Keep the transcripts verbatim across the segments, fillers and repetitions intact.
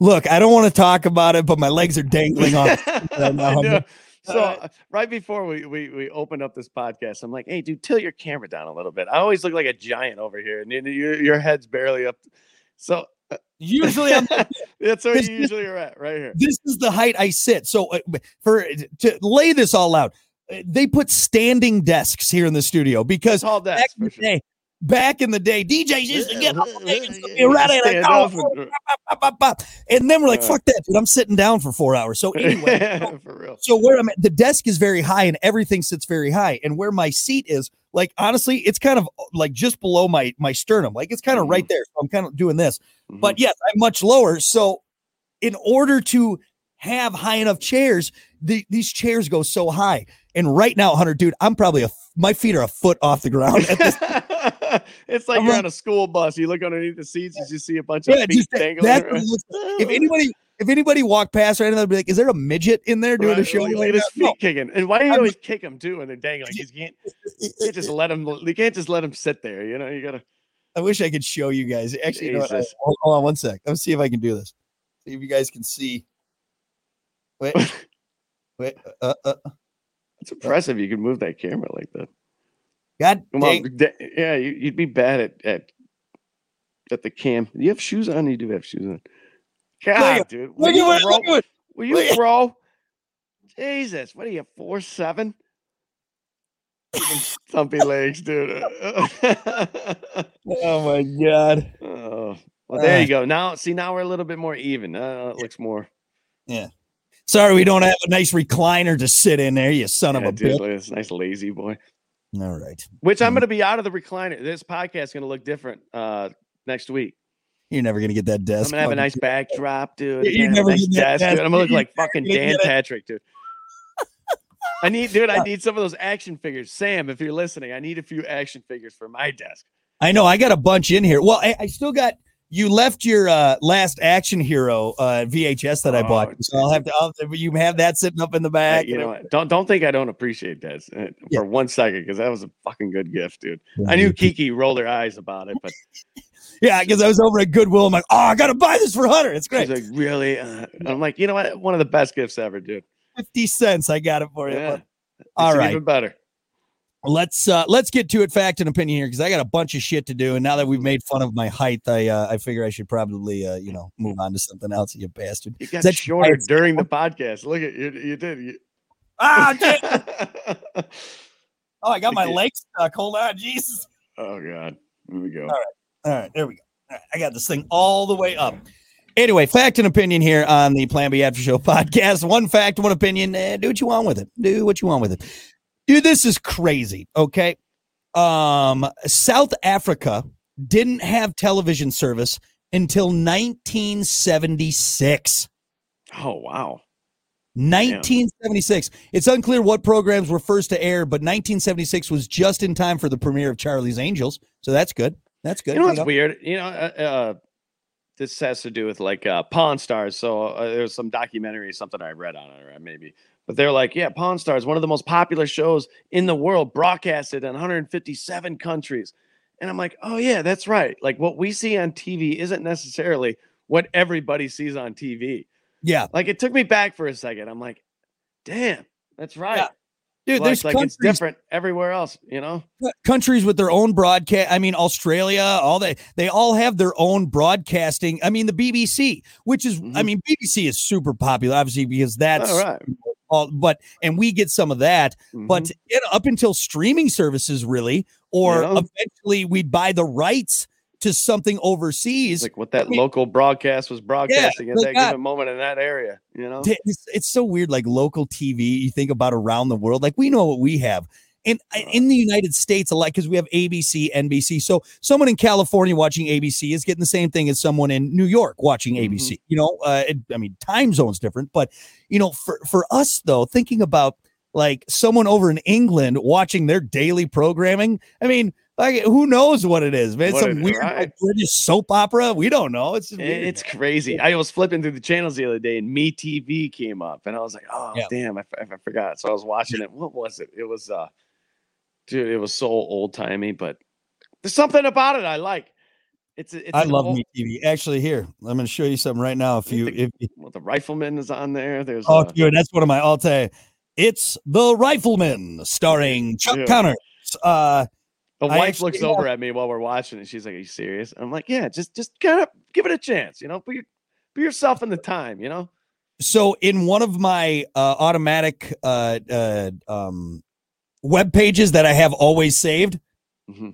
look, I don't want to talk about it, but my legs are dangling off. Right so uh, right before we, we we opened up this podcast, I'm like, hey, dude, tilt your camera down a little bit. I always look like a giant over here, and your your head's barely up. So uh, usually, I'm that's where you usually are at, right here. This is the height I sit. So uh, for to lay this all out, they put standing desks here in the studio because all desks for sure. Day, back in the day, D Js used to get up and then we're like, fuck that, dude. I'm sitting down for four hours. So anyway, for real. So where I'm at, the desk is very high and everything sits very high. And where my seat is, like, honestly, it's kind of like just below my, my sternum. Like it's kind of mm-hmm. right there. So I'm kind of doing this, mm-hmm. but yes, I'm much lower. So in order to have high enough chairs, the, these chairs go so high. And right now, Hunter, dude, I'm probably a, my feet are a foot off the ground at this point. It's like I'm you're like, on a school bus. You look underneath the seats and you see a bunch yeah, of feet dangling. If anybody, if anybody walked past or anything, they'd be like, "Is there a midget in there doing right, a show?" Look like at his feet no. kicking. And why do you I'm, always kick them too when they're dangling? You can't, you can't just let them. You can't just let them sit there. You know, you gotta. I wish I could show you guys. Actually, you know what, I, hold, hold on one sec. Let's see if I can do this. See if you guys can see. Wait, wait. Uh, uh. It's impressive. Uh, you can move that camera like that. God, well, yeah, you'd be bad at, at at the cam. You have shoes on. You do have shoes on. God, look, dude, will you, bro? Look, will you bro? Jesus, what are you, four seven? Stumpy legs, dude. Oh my God. Oh, well, there uh, you go. Now, see, now we're a little bit more even. Uh, it looks more. Yeah. Sorry, we don't have a nice recliner to sit in there. You son yeah, of a dude, bitch. It's nice, lazy boy. All right. Which I'm going to be out of the recliner. This podcast is going to look different uh, next week. You're never going to get that desk. I'm going to have a nice backdrop, dude. You're yeah, never nice get desk, that desk. Dude. I'm going to look like fucking Dan Patrick, dude. I need, dude, I need some of those action figures. Sam, if you're listening, I need a few action figures for my desk. I know. I got a bunch in here. Well, I, I still got, you left your uh, last action hero uh, V H S that I oh, bought. So I'll have to, I'll, you have that sitting up in the back. You know, don't, don't think I don't appreciate that for yeah. one second. Cause that was a fucking good gift, dude. I knew Kiki rolled her eyes about it, but yeah, cause I was over at Goodwill. I'm like, oh, I got to buy this for Hunter. It's great. She's like, really? Uh, I'm like, you know what? One of the best gifts ever, dude. fifty cents. I got it for you. Yeah. All right. Even better. Let's uh, let's get to it. Fact and opinion here, because I got a bunch of shit to do. And now that we've made fun of my height, I uh, I figure I should probably uh, you know move on to something else. You bastard! You got shorter during the podcast. Look at you! You did. You... Ah, oh, I got my legs stuck. Hold on, Jesus! Oh God, here we go. All right, all right, there we go. All right. I got this thing all the way up. Anyway, fact and opinion here on the Plan-B After Show podcast. One fact, one opinion. Eh, do what you want with it. Do what you want with it. Dude, this is crazy, okay? Um, South Africa didn't have television service until nineteen seventy-six. Oh, wow. nineteen seventy-six. Damn. It's unclear what programs were first to air, but nineteen seventy-six was just in time for the premiere of Charlie's Angels, so that's good. That's good. You know what's weird? You know, uh, uh, this has to do with, like, uh, Pawn Stars, so uh, there was some documentary, something I read on it, or maybe. But they're like, yeah, Pawn Stars, one of the most popular shows in the world, broadcasted in one hundred fifty-seven countries. And I'm like, oh, yeah, that's right. Like, what we see on T V isn't necessarily what everybody sees on T V. Yeah. Like, it took me back for a second. I'm like, damn, that's right. Yeah. Dude, well, there's like it's different everywhere else, you know, countries with their own broadcast. I mean, Australia, all that, they all have their own broadcasting. I mean, the B B C, which is, mm-hmm. I mean, B B C is super popular, obviously, because that's all right. All, but and we get some of that, mm-hmm. but you know, up until streaming services, really, or yeah. eventually we'd buy the rights to something overseas, like what that I mean, local broadcast was broadcasting yeah, at that God. given moment in that area. You know, it's, it's so weird. Like local T V, you think about around the world, like we know what we have, and in the United States, a lot because we have A B C, N B C. So someone in California watching A B C is getting the same thing as someone in New York watching mm-hmm. A B C. You know, uh, it, I mean, time zone's different, but. You know, for, for us, though, thinking about like someone over in England watching their daily programming. I mean, like, who knows what it is, man? What Some weird right? like, British soap opera. We don't know. It's just weird. It's crazy. I was flipping through the channels the other day and MeTV came up and I was like, oh, yeah. damn, I, I forgot. So I was watching it. What was it? It was, uh, dude, it was so old timey, but there's something about it I like. It's, it's I love old- MeTV. Actually, here, I'm going to show you something right now. If you, the, if you, well, the Rifleman is on there. There's oh, a, dude, that's one of my all-time. It's The Rifleman, starring Chuck dude. Connors. Uh, the wife actually, looks yeah. over at me while we're watching, and she's like, "Are you serious?" I'm like, "Yeah, just, just kind of give it a chance, you know. Put, your, put yourself in the time, you know." So, in one of my uh, automatic uh, uh, um, web pages that I have always saved. Mm-hmm.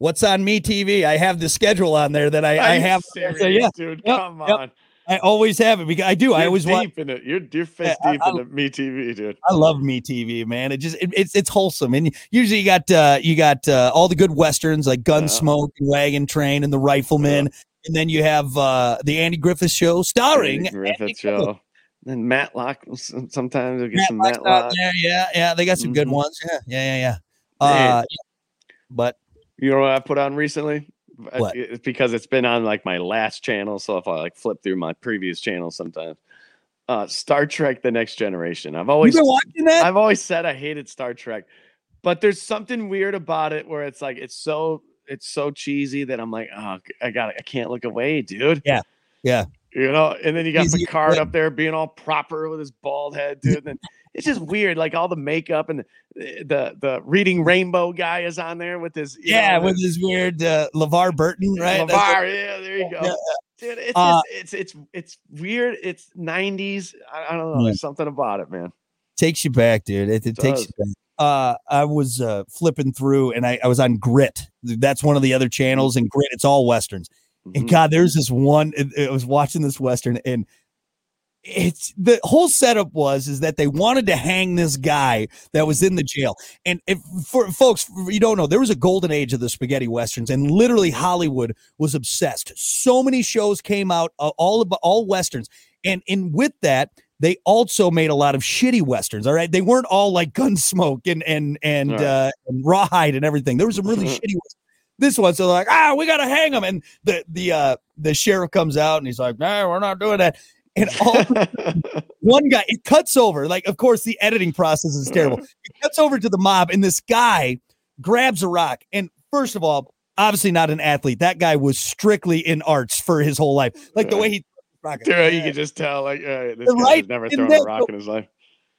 What's on MeTV? I have the schedule on there that I, I have. Serious, so, yeah, dude, yep, come yep. on. I always have it because I do. You're I always deep watch. In it. You're, you're face yeah, deep I, in I, MeTV, dude. I love MeTV, man. It just it, it's it's wholesome, and usually you got uh, you got uh, all the good westerns like Gunsmoke, yeah. and Wagon Train, and The Rifleman, yeah. and then you have uh, the Andy Griffith Show, starring Andy Griffith Andy Show. Griffith. And Matlock. Sometimes we get Matlock's some Matlock. Yeah, yeah, yeah. They got some mm-hmm. good ones. Yeah, yeah, yeah, yeah. Uh, yeah. But. You know what I put on recently? What? It's because it's been on like my last channel. So if I like flip through my previous channel sometimes, uh, Star Trek: The Next Generation. I've always You've been watching that? I've always said I hated Star Trek, but there's something weird about it where it's like it's so it's so cheesy that I'm like, oh, I got I can't look away, dude. Yeah, yeah. You know, and then you got Easy. Picard yeah. up there being all proper with his bald head, dude. And it's just weird, like all the makeup and the the, the reading rainbow guy is on there with his yeah, know, with his weird uh, LeVar Burton, right? LeVar, what, yeah, there you go, yeah. dude. It's, uh, just, it's it's it's weird. It's nineties. I, I don't know. Yeah. There's something about it, man. Takes you back, dude. It, it, it takes does. you back. Uh, I was uh, flipping through, and I, I was on Grit. That's one of the other channels, and Grit. It's all westerns. Mm-hmm. And God, there's this one. I was watching this western, and it's the whole setup was is that they wanted to hang this guy that was in the jail. And if, for folks, you don't know, there was a golden age of the spaghetti westerns, and literally Hollywood was obsessed. So many shows came out, uh, all about all westerns, and in with that, they also made a lot of shitty westerns. All right, they weren't all like Gunsmoke and and and, right. uh, and Rawhide and everything. There was some really shitty westerns. This one, so they're like, ah, we gotta hang him, and the the uh, the sheriff comes out and he's like, nah, we're not doing that. And all one guy, it cuts over. Like, of course, the editing process is terrible. It cuts over to the mob, and this guy grabs a rock. And first of all, obviously not an athlete. That guy was strictly in arts for his whole life. Like the way he, rock, dude, yeah. you can just tell. Like, uh, this guy's right? never thrown then, a rock so, in his life.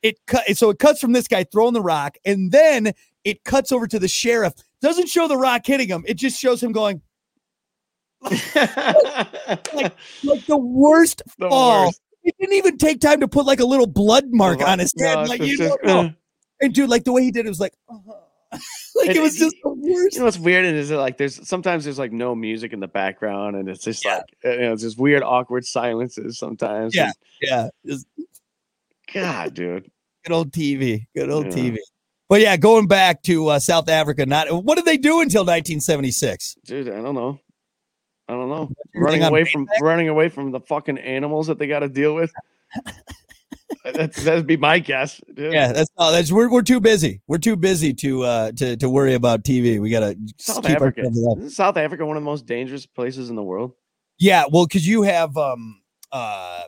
It cut. So it cuts from this guy throwing the rock, and then it cuts over to the sheriff. Doesn't show the rock hitting him. It just shows him going. like, like, like the worst the fall. Worst. It didn't even take time to put like a little blood mark on his head. No, like you just, don't know. Uh, and dude, like the way he did it was like, uh-huh. like it, it was just the worst. You know what's weird is it like there's sometimes there's like no music in the background, and it's just yeah. like you know, it's just weird, awkward silences sometimes. Yeah, yeah. Just, God, dude. Good old T V. Good old yeah. T V. But yeah, going back to uh, South Africa. Not what did they do until nineteen seventy-six? Dude, I don't know. I don't know. Running away from running away from the fucking animals that they got to deal with. That's that'd be my guess. Dude. Yeah, that's all. That's we're we're too busy. We're too busy to uh to to worry about T V. We gotta South keep Africa. Our Isn't South Africa one of the most dangerous places in the world? Yeah, well, because you have um uh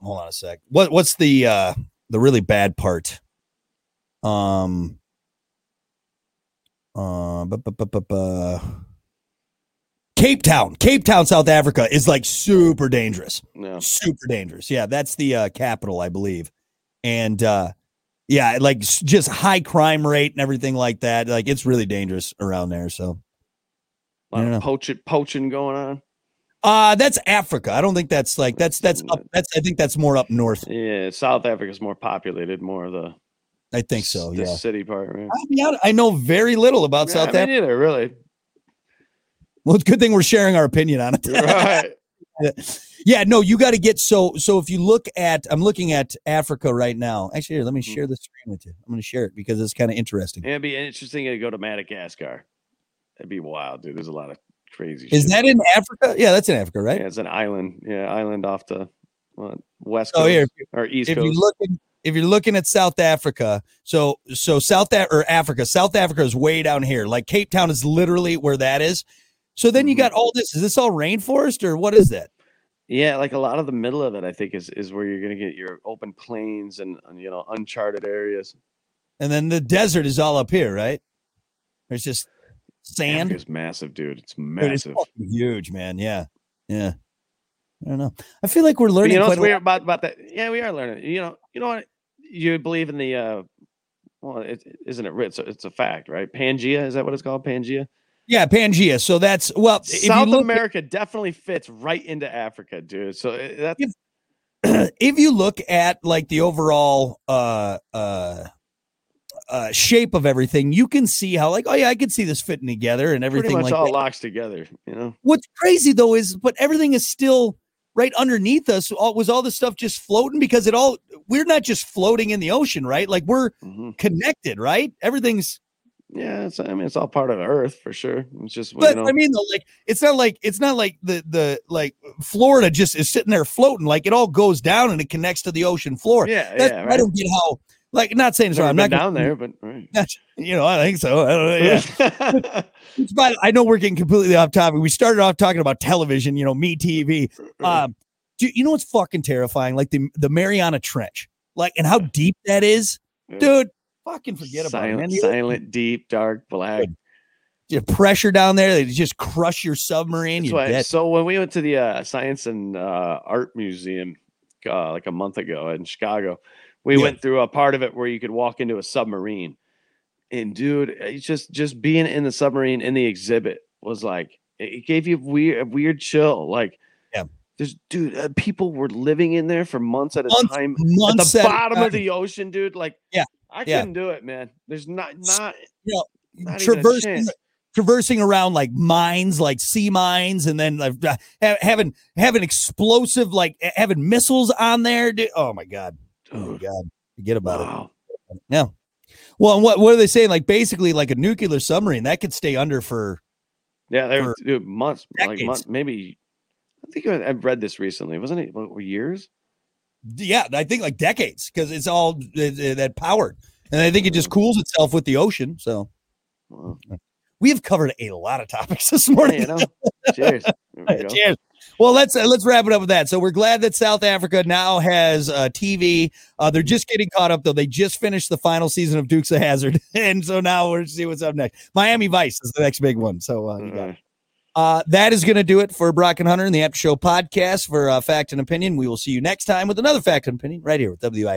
hold on a sec. What what's the uh the really bad part? Um. Uh. Bu- bu- bu- bu- bu- Cape Town, Cape Town, South Africa is like super dangerous, yeah. super dangerous. Yeah, that's the uh, capital, I believe. And uh, yeah, like just high crime rate and everything like that. Like it's really dangerous around there. So a lot of poaching, poaching going on. Uh, that's Africa. I don't think that's like that's that's up. That's I think that's more up north. Yeah, South Africa's more populated, more of the. I think so. The yeah, city part. Right? I, mean, I know very little about yeah, South I mean, Africa. Either really. Well, it's a good thing we're sharing our opinion on it. Right. yeah, no, you got to get so so if you look at I'm looking at Africa right now. Actually, here, let me share the screen with you. I'm going to share it because it's kind of interesting. It'd be interesting to go to Madagascar. That'd be wild, dude. There's a lot of crazy Is shit. Is that in Africa? Yeah, that's in Africa, right? Yeah, it's an island. Yeah, island off the uh, west coast oh, here, or east if coast. If you look in, If you're looking at South Africa, so so South or Africa, South Africa is way down here. Like Cape Town is literally where that is. So then you got all this. Is this all rainforest or what is that? Yeah, like a lot of the middle of it, I think, is is where you're going to get your open plains and, and, you know, uncharted areas. And then the desert is all up here, right? It's just Sand is massive, dude. It's massive, dude, it's huge, man. Yeah, yeah. I don't know. I feel like we're learning. You know, quite a weird about, about that. Yeah, we are learning. You know, you know what? You believe in the uh, well, it, isn't it? It's a, it's a fact, right? Pangea, is that what it's called? Pangea. Yeah, Pangea. So that's well, South if America at, definitely fits right into Africa, dude. So that's if, if you look at like the overall uh uh. Uh, shape of everything, you can see how like, oh yeah, I could see this fitting together and everything. Pretty much like all that locks together, you know. What's crazy though is, but everything is still right underneath us. All, was all the stuff just floating? Because it all, we're not just floating in the ocean, right? Like we're mm-hmm. connected, right? Everything's. Yeah, it's, I mean, it's all part of Earth for sure. It's just, but you know, I mean, though, like it's not like it's not like the the like Florida just is sitting there floating. Like it all goes down and it connects to the ocean floor. Yeah, That's, yeah. Right. I don't get how. Like, not saying it's wrong. I'm not down gonna, there, but right. not, you know, I think so. I don't know. Yeah. But I know we're getting completely off topic. We started off talking about television, you know, MeTV. Um, do you know what's fucking terrifying? Like the the Mariana Trench, like, and how deep that is, dude. dude fucking forget silent, about it. Man. Silent, deep, dark, black. The pressure down there, they just crush your submarine. That's why, so when we went to the uh, Science and uh, Art Museum uh, like a month ago in Chicago. We yeah. went through a part of it where you could walk into a submarine, and dude, it's just, just being in the submarine in the exhibit was like, it gave you a weird, a weird chill. Like, yeah, there's dude, uh, people were living in there for months at a months, time months at the bottom of the ocean, dude. Like, yeah, I yeah. couldn't do it, man. There's not, not, yeah. not traversing, even a traversing around like mines, like sea mines, and then like uh, having, having explosive, like having missiles on there. Dude. Oh my God. Oh my God! Forget about wow. it. Yeah. Well, and what what are they saying? Like basically, like a nuclear submarine that could stay under for yeah, they were dude, months, decades. like months, maybe. I think I've read this recently, wasn't it? What, years? Yeah, I think like decades because it's all uh, that powered, and I think it just cools itself with the ocean. So wow. we have covered a lot of topics this morning. Yeah, you know? Cheers. Go. Cheers. Well, let's uh, let's wrap it up with that. So we're glad that South Africa now has uh, T V. Uh, they're just getting caught up, though. They just finished the final season of Dukes of Hazzard, and so now we're going to see what's up next. Miami Vice is the next big one. So uh, you got it. Uh, that is going to do it for Brock and Hunter and the After Show podcast for uh, Fact and Opinion. We will see you next time with another Fact and Opinion right here with W I.